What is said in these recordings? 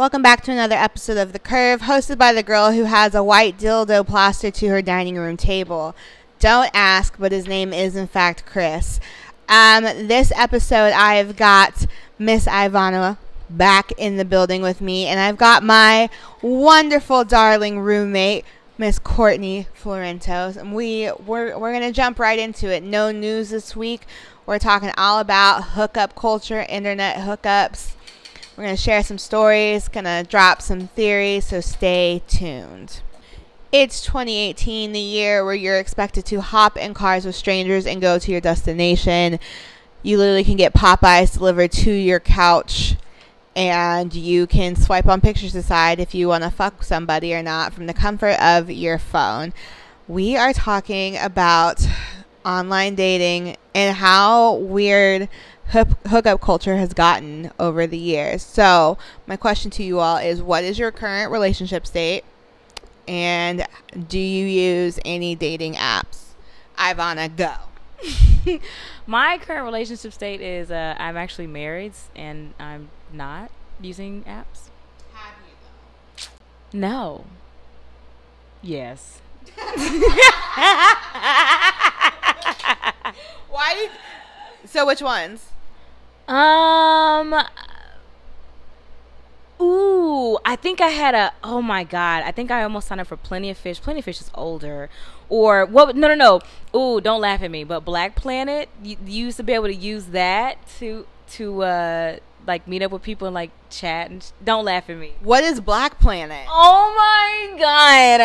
Welcome back to another episode of The Curve, hosted by the girl who has a white dildo plastered to her dining room table. Don't ask, but his name is in fact Chris. This episode I've got Miss Ivana back in the building with me, and I've got my wonderful darling roommate, Miss Courtney Florentos, and we're gonna jump right into it. No news this week. We're talking all about hookup culture, internet hookups. We're going to share some stories, going to drop some theories, so stay tuned. It's 2018, the year where you're expected to hop in cars with strangers and go to your destination. You literally can get Popeyes delivered to your couch, and you can swipe on pictures to decide if you want to fuck somebody or not from the comfort of your phone. We are talking about online dating and how weird hookup culture has gotten over the years. So my question to you all is, what is your current relationship state, and do you use any dating apps? Ivana, go. My current relationship state is I'm actually married and I'm not using apps. Have you though? No. Yes. So which ones? I think I had I think I almost signed up for Plenty of Fish. Plenty of Fish is older. Or, what? No. Ooh, don't laugh at me. But Black Planet, you used to be able to use that to meet up with people and, chat. And don't laugh at me. What is Black Planet? Oh, my God.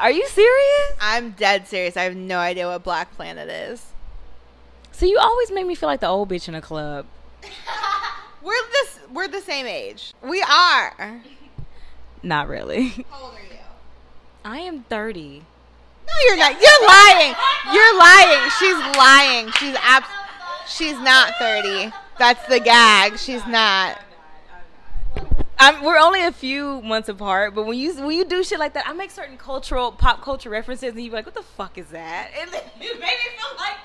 Are you serious? I'm dead serious. I have no idea what Black Planet is. So you always make me feel like the old bitch in a club. We're the same age. We are. Not really. How old are you? I am 30. No, you're not. You're lying. You're lying. She's lying. She's not 30. That's the gag. She's not. We're only a few months apart, but when you do shit like that, I make certain pop culture references, and you be like, "What the fuck is that?" And it made me feel like,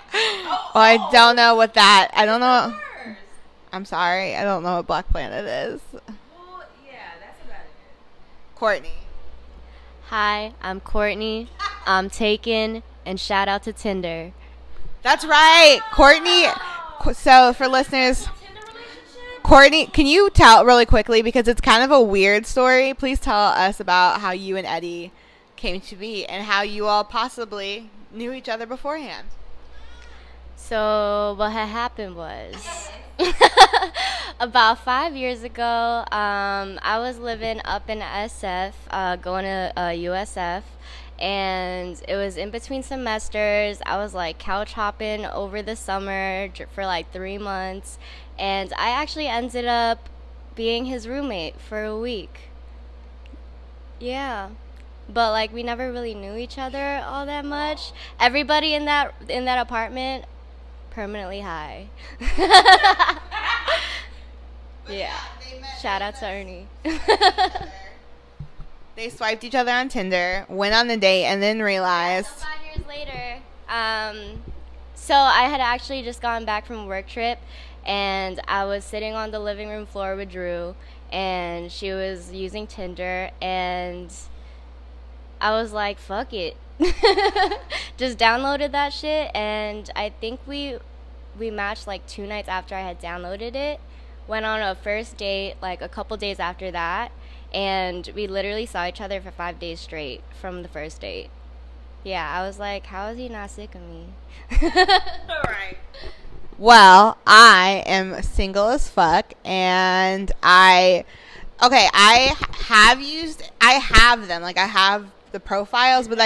I don't know what that. I don't know. I'm sorry, I don't know what Black Planet is. Well, yeah, that's about it. Courtney. Hi, I'm Courtney. I'm taken, and shout out to Tinder. That's right, Courtney. So for listeners. Courtney, can you tell really quickly, because it's kind of a weird story, please tell us about how you and Eddie came to be and how you all possibly knew each other beforehand. So what had happened was about 5 years ago, I was living up in SF, going to USF. And it was in between semesters. I was couch hopping over the summer for 3 months. And I actually ended up being his roommate for a week. Yeah. But we never really knew each other all that much. Everybody in that apartment permanently high. Yeah. Shout out to Ernie. They swiped each other on Tinder, went on the date, and then realized. So 5 years later, so I had actually just gotten back from a work trip, and I was sitting on the living room floor with Drew, and she was using Tinder, and I was like, fuck it. Just downloaded that shit, and I think we matched 2 nights after I had downloaded it. Went on a first date a couple days after that. And we literally saw each other for 5 days straight from the first date. Yeah, I was like, how is he not sick of me? All right. Well, I am single as fuck. And I have used, I have them. I have the profiles, but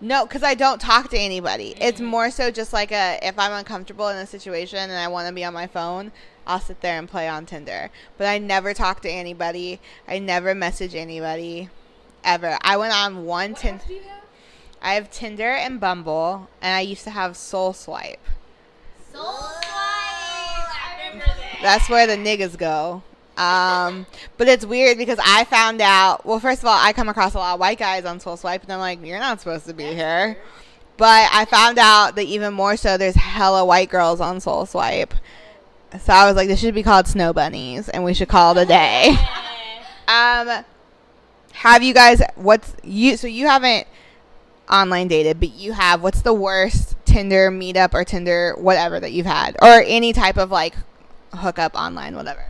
no, because I don't talk to anybody. Mm-hmm. It's more so just if I'm uncomfortable in a situation and I want to be on my phone, I'll sit there and play on Tinder. But I never talk to anybody. I never message anybody, ever. I went on one Tinder. What apps do you have? I have Tinder and Bumble, and I used to have SoulSwipe. SoulSwipe! I remember that. That's where the niggas go. But it's weird because I found out, well, first of all, I come across a lot of white guys on SoulSwipe, and I'm like, you're not supposed to be here. But I found out that even more so, there's hella white girls on SoulSwipe. So I was like, this should be called Snow Bunnies, and we should call it a day. Have you guys, so you haven't online dated, but you have, what's the worst Tinder meetup or Tinder whatever that you've had, or any type of like hookup online, whatever?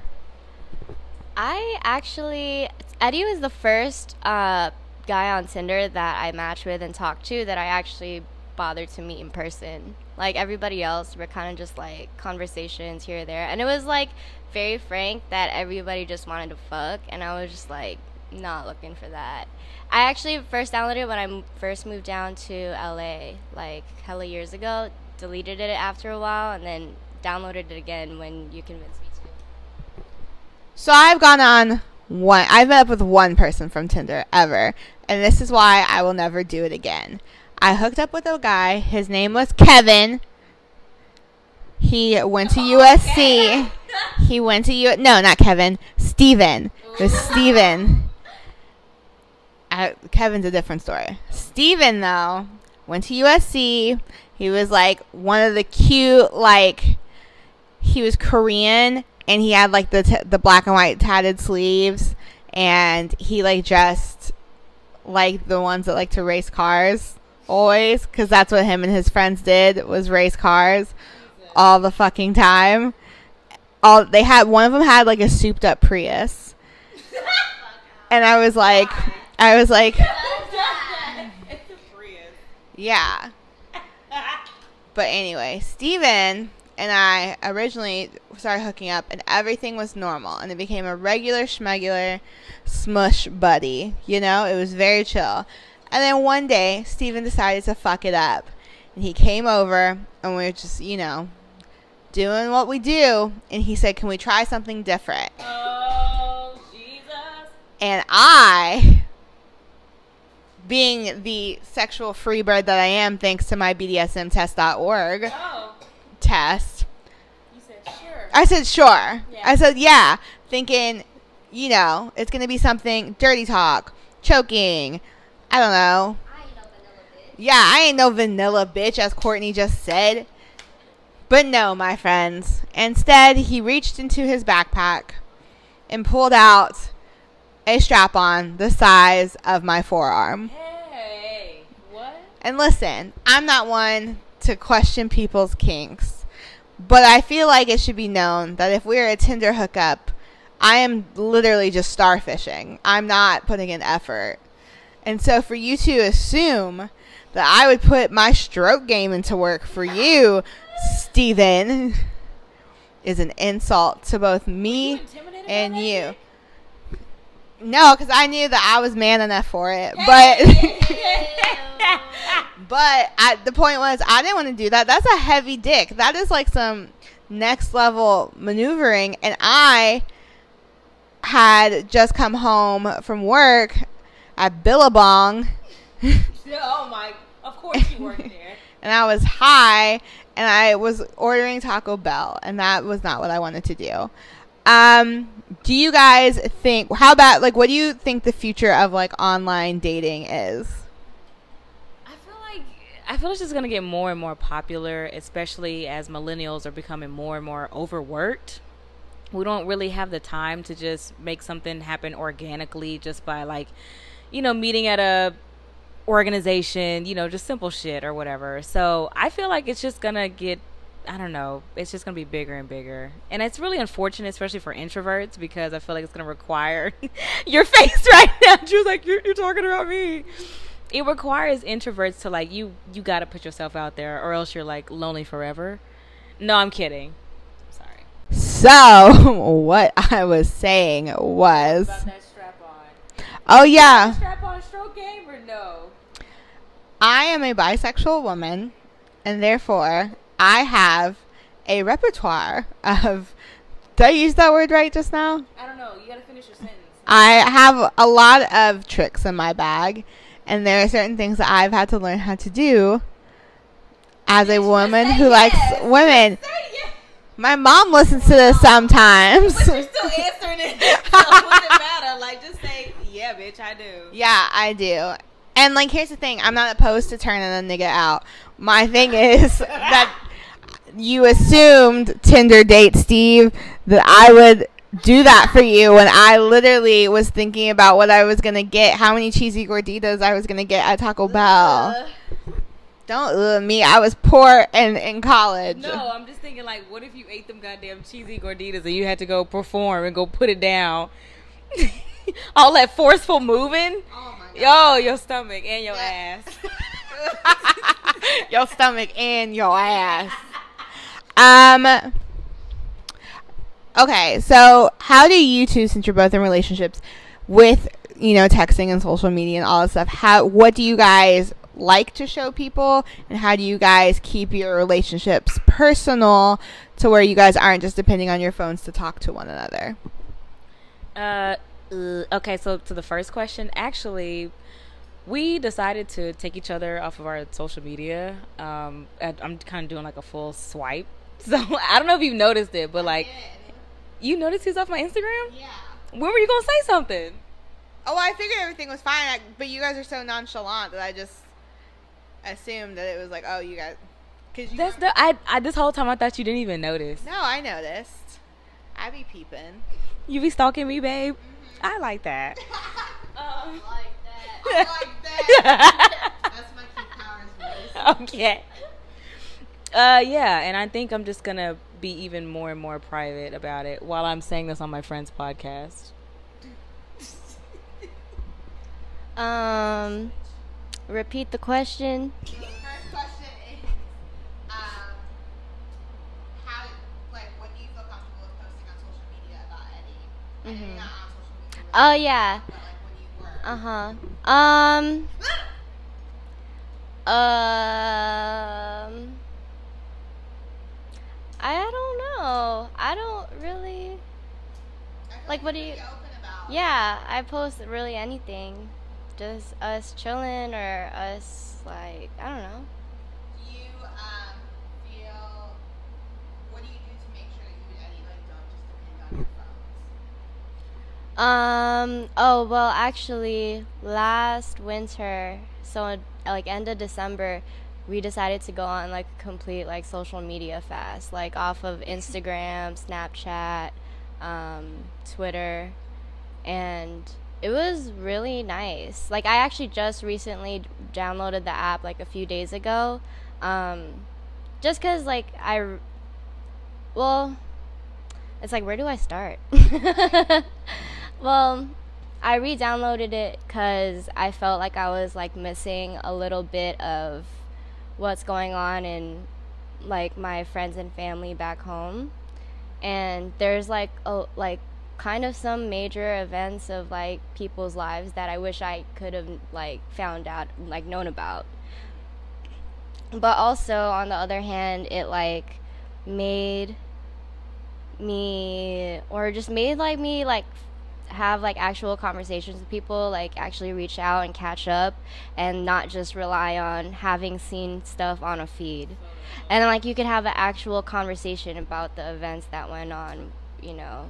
I actually, Eddie was the first guy on Tinder that I matched with and talked to that I actually bothered to meet in person. Like everybody else, we're kind of just like conversations here or there, and it was like very frank that everybody just wanted to fuck, and I was just like not looking for that. I actually first downloaded it when I first moved down to LA like hella years ago, deleted it after a while, and then downloaded it again when you convinced me to. So I've met up with one person from Tinder ever, and this is why I will never do it again. I hooked up with a guy. His name was Kevin. He went to USC. Okay. He went to no, not Kevin. Steven. It was Steven. Kevin's a different story. Steven, though, went to USC. He was, like, one of the cute, like, he was Korean, and he had, like, the black and white tatted sleeves, and he, like, dressed like the ones that like to race cars. Always, because that's what him and his friends did, was race cars all the fucking time. One of them had like a souped up Prius, and I was like, it's a Prius. Yeah. But anyway, Steven and I originally started hooking up, and everything was normal, and it became a regular schmegular smush buddy. You know, it was very chill. And then one day, Steven decided to fuck it up. And he came over, and we were just, you know, doing what we do. And he said, can we try something different? Oh, Jesus. And I, being the sexual free bird that I am, thanks to my BDSMtest.org test. You said, sure. I said, sure. Yeah. I said, yeah. Thinking, you know, it's going to be something dirty talk, choking, I don't know. I ain't no vanilla bitch. Yeah, I ain't no vanilla bitch, as Courtney just said. But no, my friends. Instead, he reached into his backpack and pulled out a strap-on the size of my forearm. Hey, what? And listen, I'm not one to question people's kinks, but I feel like it should be known that if we're a Tinder hookup, I am literally just starfishing. I'm not putting in effort. And so for you to assume that I would put my stroke game into work for you, Steven, is an insult to both me and you. No, because I knew that I was man enough for it. But the point was, I didn't want to do that. That's a heavy dick. That is like some next level maneuvering. And I had just come home from work at Billabong. Oh my, of course you weren't there. And I was high, and I was ordering Taco Bell, and that was not what I wanted to do. Do you guys think, how about, like, what do you think the future of, like, online dating is? I feel it's just going to get more and more popular, especially as millennials are becoming more and more overworked. We don't really have the time to just make something happen organically just by, like, you know, meeting at a organization, you know, just simple shit or whatever. So I feel like it's just going to get, I don't know, it's just going to be bigger and bigger. And it's really unfortunate, especially for introverts, because I feel like it's going to require your face right now. Drew's like, you're talking about me. It requires introverts to, like, you got to put yourself out there, or else you're, like, lonely forever. No, I'm kidding. So, what I was saying was... About that strap on. Oh, yeah. Is that strap on stroke game or no? I am a bisexual woman, and therefore, I have a repertoire of... Did I use that word right just now? I don't know. You got to finish your sentence. I have a lot of tricks in my bag, and there are certain things that I've had to learn how to do as a woman who likes women. My mom listens to this sometimes. But you're still answering it. So it wouldn't matter. Like, just say, yeah, bitch, I do. Yeah, I do. And, like, here's the thing. I'm not opposed to turning a nigga out. My thing is that you assumed Tinder date Steve that I would do that for you when I literally was thinking about what I was going to get, how many cheesy gorditas I was going to get at Taco Bell. Don't love me. I was poor and in college. No, I'm just thinking, like, what if you ate them goddamn cheesy gorditas and you had to go perform and go put it down? All that forceful moving. Oh, my God. Yo, your stomach and your ass. Your stomach and your ass. Okay, so how do you two, since you're both in relationships with, you know, texting and social media and all that stuff, what do you guys like to show people, and how do you guys keep your relationships personal to where you guys aren't just depending on your phones to talk to one another? Okay, so to the first question, actually, we decided to take each other off of our social media. I'm kind of doing like a full swipe. So I don't know if you've noticed it, but like, you noticed who's off my Instagram? Yeah. When were you going to say something? Oh, I figured everything was fine, but you guys are so nonchalant that I just assumed that it was like, oh, you guys. This whole time I thought you didn't even notice. No, I noticed. I be peeping. You be stalking me, babe. Mm-hmm. I like that. I like that. That's my Keith Powers voice. Okay. Yeah, and I think I'm just gonna be even more and more private about it while I'm saying this on my friend's podcast. Repeat the question. So the first question is, how, like, when do you feel comfortable with posting on social media about Eddie? Mm-hmm. I know you're not on social media. Oh, yeah. But, like, when you were. Uh-huh. I don't know. I don't really. Like, what do you? Yeah, I post really anything. Just us chilling or us, like, I don't know. Do you feel, what do you do to make sure that you and Eddie, like, don't just depend on your phones? Oh, well, actually, last winter, so, like, end of December, we decided to go on, like, a complete, like, social media fast. Like, off of Instagram, Snapchat, Twitter, and it was really nice. Like, I actually just recently downloaded the app, like, a few days ago. Just because, like, it's like, where do I start? Well, I re-downloaded it because I felt like I was, like, missing a little bit of what's going on in, like, my friends and family back home. And there's, like, kind of some major events of, like, people's lives that I wish I could have, like, found out, like, known about. But also, on the other hand, it, like, made me have, like, actual conversations with people, like, actually reach out and catch up and not just rely on having seen stuff on a feed. And, like, you could have an actual conversation about the events that went on, you know,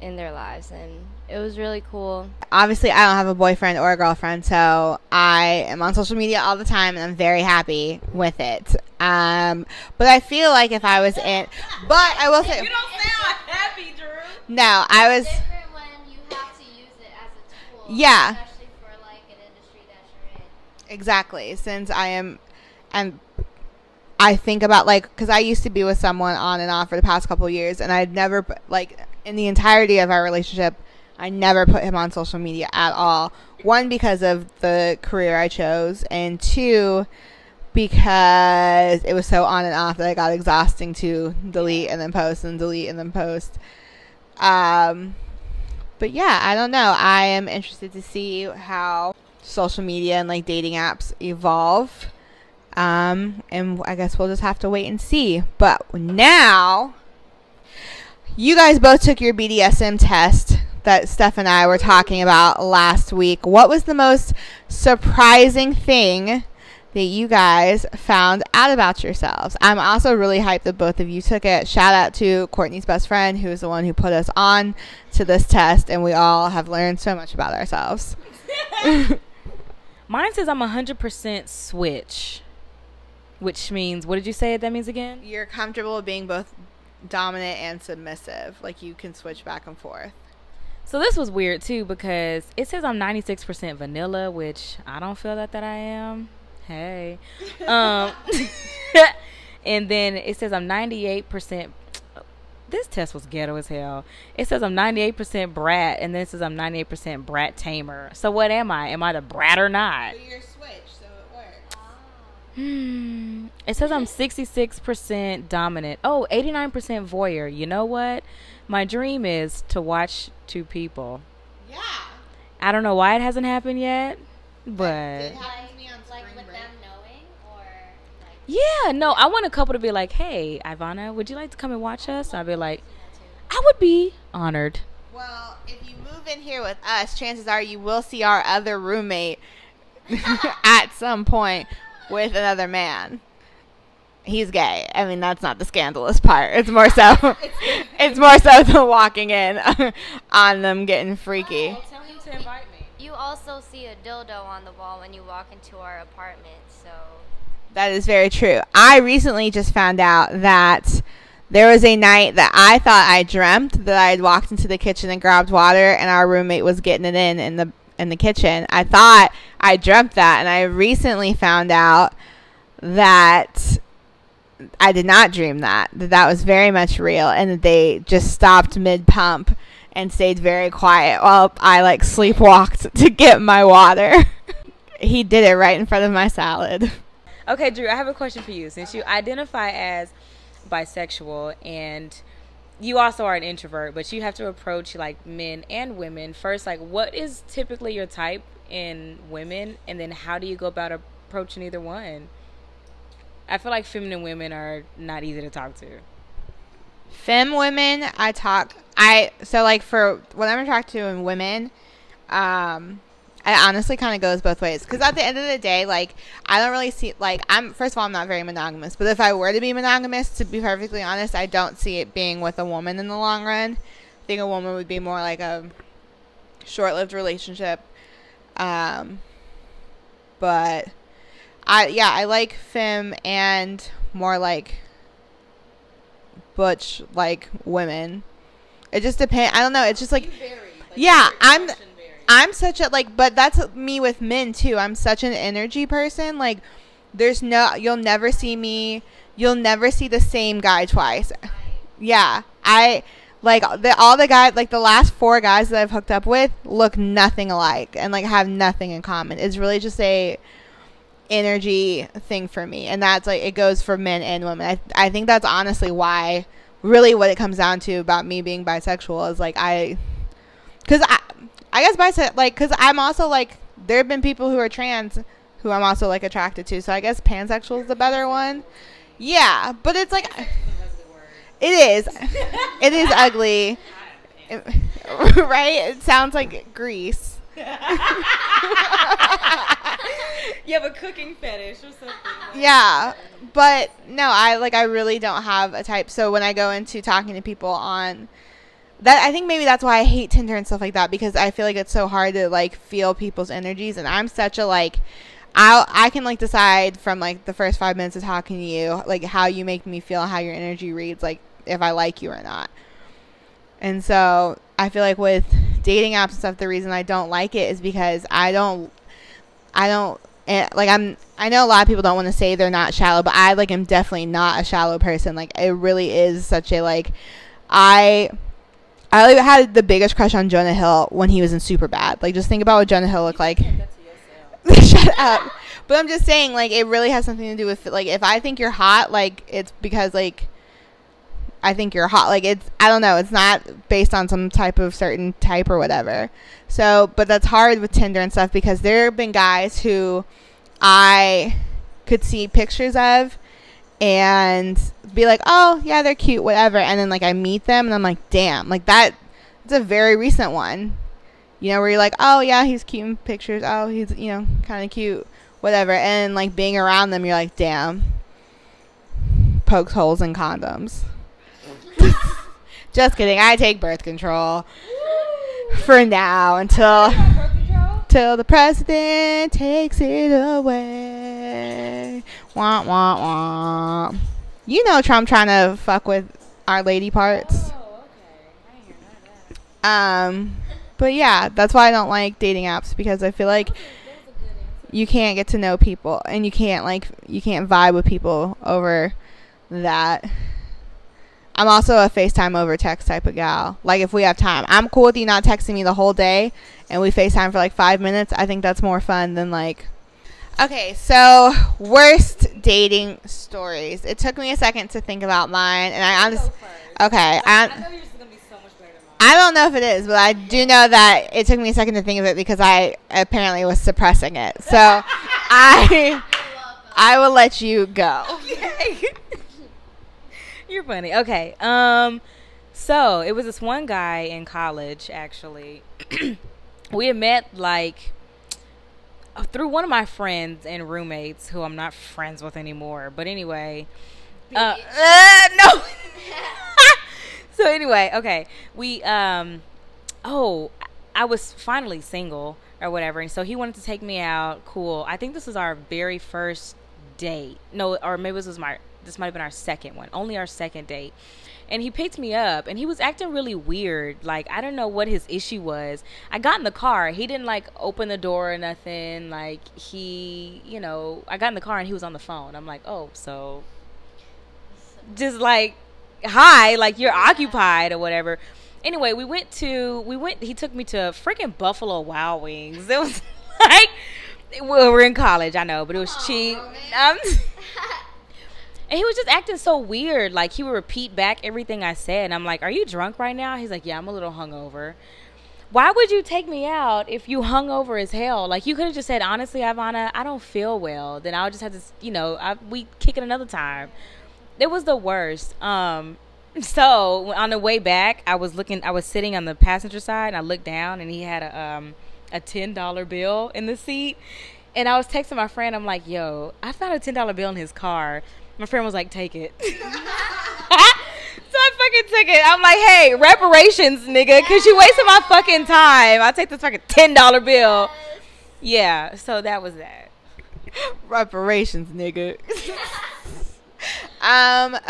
in their lives, and it was really cool. Obviously, I don't have a boyfriend or a girlfriend, so I am on social media all the time, and I'm very happy with it. But I feel like if I was in, but I will say, you don't sound happy, Drew. No, I was. It's different when you have to use it as a tool. Yeah. Especially for, like, an industry that you're in. Exactly, since I think about, like, because I used to be with someone on and off for the past couple of years, and I'd never, like, in the entirety of our relationship, I never put him on social media at all. One, because of the career I chose, and two, because it was so on and off that it got exhausting to delete and then post and delete and then post. But yeah, I don't know. I am interested to see how social media and, like, dating apps evolve. And I guess we'll just have to wait and see. But now, you guys both took your BDSM test that Steph and I were talking about last week. What was the most surprising thing that you guys found out about yourselves? I'm also really hyped that both of you took it. Shout out to Courtney's best friend, who is the one who put us on to this test, and we all have learned so much about ourselves. Mine says I'm 100% switch, which means, what did you say that means again? You're comfortable being both dominant and submissive. Like, you can switch back and forth. So this was weird, too, because it says I'm 96% vanilla, which I don't feel that I am. Hey. And then it says I'm 98%. This test was ghetto as hell. It says I'm 98% brat, and then it says I'm 98% brat tamer. So what am I? Am I the brat or not? But you're switched, so it works. It says I'm 66% dominant. Oh, 89% voyeur. You know what? My dream is to watch two people. Yeah. I don't know why it hasn't happened yet, but... It happened to me on spring break. Like, with them knowing, or... Like, yeah, no, I want a couple to be like, hey, Ivana, would you like to come and watch us? And I'd be like, I would be honored. Well, if you move in here with us, chances are you will see our other roommate at some point with another man. He's gay. I mean, that's not the scandalous part. It's more so the walking in on them getting freaky. Oh, tell him to invite me. You also see a dildo on the wall when you walk into our apartment, so. That is very true. I recently just found out that there was a night that I thought I dreamt that I had walked into the kitchen and grabbed water, and our roommate was getting it in the kitchen. I thought I dreamt that, and I recently found out that I did not dream that was very much real, and that they just stopped mid-pump and stayed very quiet while I, like, sleepwalked to get my water. He did it right in front of my salad. Okay, Drew, I have a question for you. Since you identify as bisexual, and you also are an introvert, but you have to approach, like, men and women first, like, what is typically your type in women, and then how do you go about approaching either one? I feel like feminine women are not easy to talk to. Femme women, like, for what I'm attracted to in women, it honestly kind of goes both ways. Because at the end of the day, like, I don't really see, like, first of all, I'm not very monogamous. But if I were to be monogamous, to be perfectly honest, I don't see it being with a woman in the long run. I think a woman would be more like a short-lived relationship. But... I like femme and more like butch, like, women. It just depends. I don't know. It's just like, I'm such a, like, but that's me with men too. I'm such an energy person. Like, there's no, you'll never see the same guy twice. Yeah. All the guys, like, the last 4 guys that I've hooked up with look nothing alike and, like, have nothing in common. It's really just a energy thing for me, and that's, like, it goes for men and women. I think that's honestly why, really, what it comes down to about me being bisexual is, like, because I'm also, like, there have been people who are trans who I'm also, like, attracted to, so I guess pansexual is the better one. Yeah, but it's like, it is ugly, right? It sounds like grease. You have a cooking fetish or something. Yeah, but no, I really don't have a type. So when I go into talking to people on that, I think maybe that's why I hate Tinder and stuff like that, because I feel like it's so hard to, like, feel people's energies. And I'm such a, like, I can, like, decide from, like, the first 5 minutes of talking to you, like, how you make me feel, how your energy reads, like, if I like you or not. And so I feel like with dating apps and stuff, the reason I don't like it is because I know a lot of people don't want to say they're not shallow, but I, like, am definitely not a shallow person. Like, it really is such a, like, I had the biggest crush on Jonah Hill when he was in Superbad. Like, just think about what Jonah Hill looked like. Shut up. But I'm just saying, like, it really has something to do with, like, if I think you're hot, like, it's because, like, I think you're hot. Like, it's, I don't know. It's not based on some type of certain type or whatever. So, but that's hard with Tinder and stuff, because there have been guys who I could see pictures of and be like, oh, yeah, they're cute, whatever. And then, like, I meet them and I'm like, damn, like, it's a very recent one, you know, where you're like, oh, yeah, he's cute in pictures. Oh, he's, you know, kind of cute, whatever. And, like, being around them, you're like, damn, pokes holes in condoms. Just kidding. I take birth control. Woo! For now, until the president takes it away. Womp, womp, womp. You know Trump trying to fuck with Our Lady parts. Oh, okay. I didn't hear none of that. But yeah, that's why I don't like dating apps, because I feel like you can't get to know people, and you can't vibe with people over that. I'm also a FaceTime over text type of gal. Like, if we have time, I'm cool with you not texting me the whole day and we FaceTime for like 5 minutes. I think that's more fun than like... Okay, so worst dating stories. It took me a second to think about mine, and I honestly... Okay. I know yours is going to be so much better than mine. I don't know if it is, but I do know that it took me a second to think of it because I apparently was suppressing it. So I will let you go. Okay. You're funny. Okay. So it was this one guy in college, actually. We had met like through one of my friends and roommates who I'm not friends with anymore. But anyway, no. So anyway, okay. We, I was finally single or whatever. And so he wanted to take me out. Cool. I think this was our very first date. No, or maybe this was this might have been our second one, only our second date. And he picked me up, and he was acting really weird. Like, I don't know what his issue was. I got in the car. He didn't like open the door or nothing. Like, I got in the car and he was on the phone. I'm like, oh, so just like, hi, like you're occupied or whatever. Anyway, he took me to freaking Buffalo Wild Wings. It was like, well, we're in college, I know, but it was cheap. And he was just acting so weird. Like, he would repeat back everything I said. And I'm like, are you drunk right now? He's like, yeah, I'm a little hungover. Why would you take me out if you hungover as hell? Like, you could have just said, honestly, Ivana, I don't feel well. Then I'll just have to, we kick it another time. It was the worst. So on the way back, I was sitting on the passenger side, and I looked down, and he had a $10 bill in the seat. And I was texting my friend. I'm like, yo, I found a $10 bill in his car. My friend was like, take it. So I fucking took it. I'm like, hey, reparations, nigga, because you wasted my fucking time. I'll take this fucking $10 bill. Yeah, so that was that. Reparations, nigga.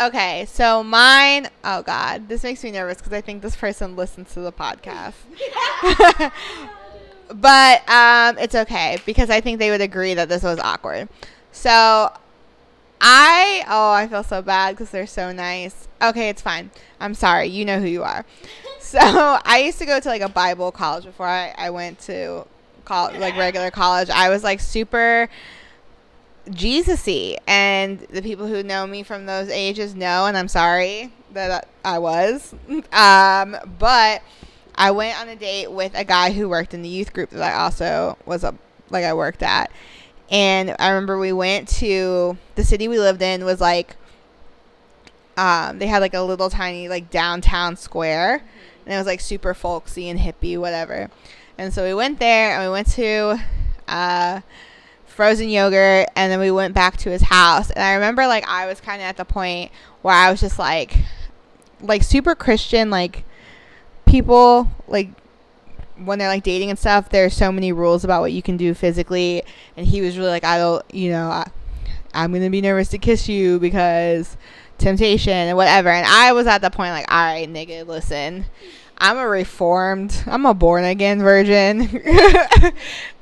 Okay, so mine, oh, God, this makes me nervous because I think this person listens to the podcast. But it's okay because I think they would agree that this was awkward. So... I feel so bad because they're so nice. Okay, it's fine. I'm sorry. You know who you are. So I used to go to like a Bible college before I went to college, like regular college. I was like super Jesus-y, and the people who know me from those ages know, and I'm sorry that I was. But I went on a date with a guy who worked in the youth group that I also was I worked at. And I remember we went to the city we lived in was like, they had like a little tiny like downtown square, and it was like super folksy and hippie, whatever. And so we went there and we went to frozen yogurt, and then we went back to his house. And I remember like I was kind of at the point where I was just like super Christian, like people like. When they're like dating and stuff, there's so many rules about what you can do physically, and he was really like, I'm gonna be nervous to kiss you because temptation and whatever. And I was at the point like, all right, nigga, listen, I'm a born again virgin,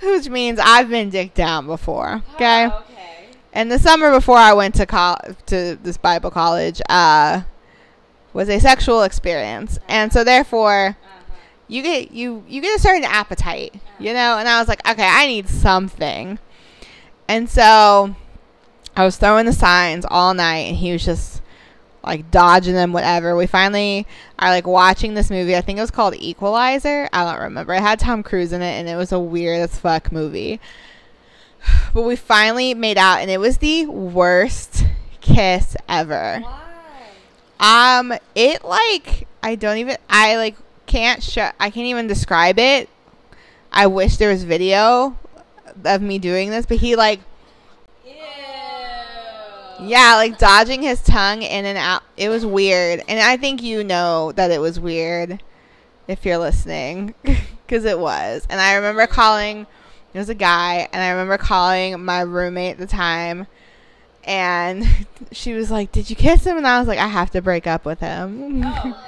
which means I've been dicked down before. Okay? Oh, okay. And the summer before I went to this Bible college was a sexual experience, and so therefore. You get a certain appetite, and I was like, okay, I need something. And so I was throwing the signs all night, and he was just like dodging them, whatever. We finally are like watching this movie. I think it was called Equalizer. I don't remember. It had Tom Cruise in it, and it was a weird as fuck movie. But we finally made out, and it was the worst kiss ever. Why? It like, I can't even describe it. I wish there was video of me doing this, but he like, ew. Yeah, like dodging his tongue in and out. It was weird, and I think you know that it was weird if you're listening, because it was. And I remember calling. It was a guy, and I remember calling my roommate at the time, And she was like, did you kiss him? And I was like, I have to break up with him. Oh.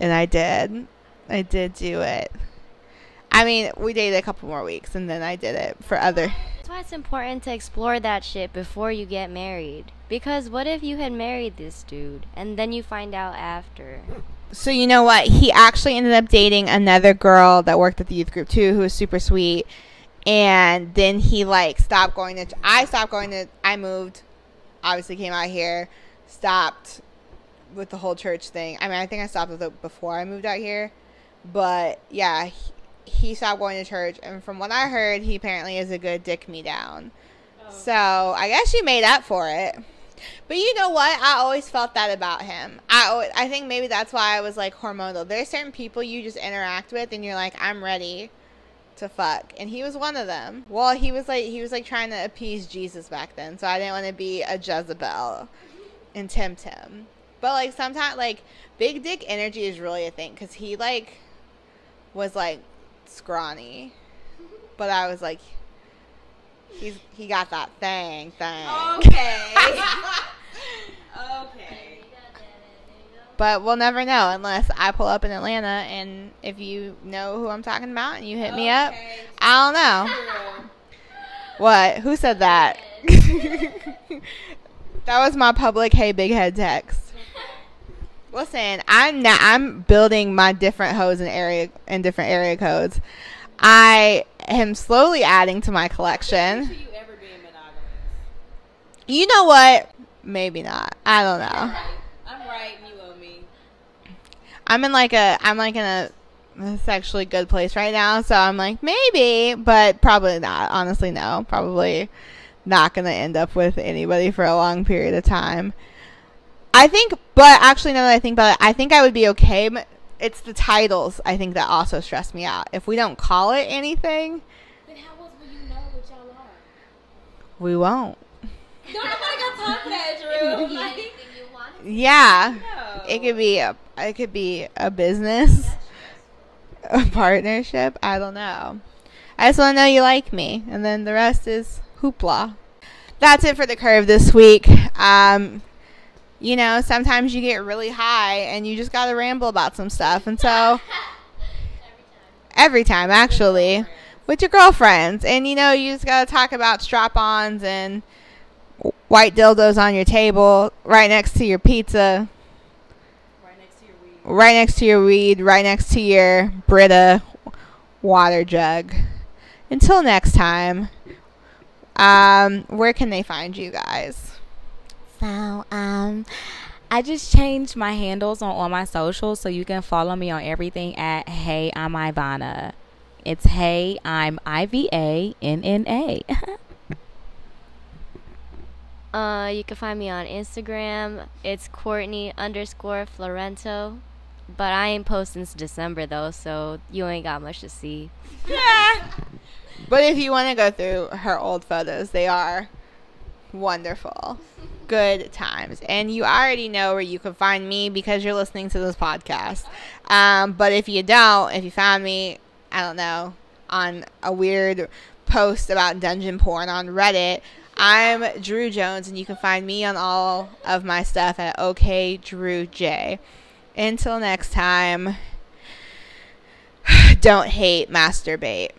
And I did. I did do it. I mean, we dated a couple more weeks, and then I did it for other. That's why it's important to explore that shit before you get married. Because what if you had married this dude, and then you find out after? So you know what? He actually ended up dating another girl that worked at the youth group, too, who was super sweet. And then he, like, stopped going to... I stopped going to... I moved. Obviously came out here. Stopped with the whole church thing. I mean, I think I stopped with it before I moved out here. But, yeah, he stopped going to church. And from what I heard, he apparently is a good dick-me-down. Oh. So, I guess she made up for it. But you know what? I always felt that about him. I think maybe that's why I was, like, hormonal. There's certain people you just interact with, and you're like, I'm ready to fuck, and he was one of them. Well, he was like trying to appease Jesus back then, so I didn't want to be a Jezebel and tempt him. But like sometimes, like, big dick energy is really a thing, because he like was like scrawny, but I was like, he got that thing. Okay. Okay. But we'll never know unless I pull up in Atlanta, and if you know who I'm talking about and you hit me up, I don't know. What? Who said that? That was my public hey big head text. Listen, I'm building my different hoes in different area codes. I am slowly adding to my collection. You ever being monogamous? You know what? Maybe not. I don't know. I'm right. I'm in a sexually good place right now, so I'm like, maybe, but probably not. Honestly, no. Probably not going to end up with anybody for a long period of time. I think, but actually, now that I think about it, I think I would be okay. But it's the titles, I think, that also stress me out. If we don't call it anything. Then how else will you know what y'all are? We won't. Don't nobody got time for that, Drew. Like, yeah. No. It could be a business, a partnership. I don't know. I just want to know you like me, and then the rest is hoopla. That's it for The Curve this week. You know, sometimes you get really high, and you just got to ramble about some stuff. And so every time actually, with your girlfriends. And, you know, you just got to talk about strap-ons and white dildos on your table, right next to your pizza, right next to your weed, right next to your Brita water jug. Until next time, where can they find you guys? So, I just changed my handles on all my socials, so you can follow me on everything at Hey, I'm Ivana. It's Hey, I'm Ivanna. You can find me on Instagram. It's Courtney_Florento. But I ain't posting since December, though, so you ain't got much to see. Yeah. But if you want to go through her old photos, they are wonderful. Good times. And you already know where you can find me because you're listening to this podcast. But if you don't, if you found me, I don't know, on a weird post about dungeon porn on Reddit, I'm Drew Jones, and you can find me on all of my stuff at OkDrewJ. Until next time, don't hate, masturbate.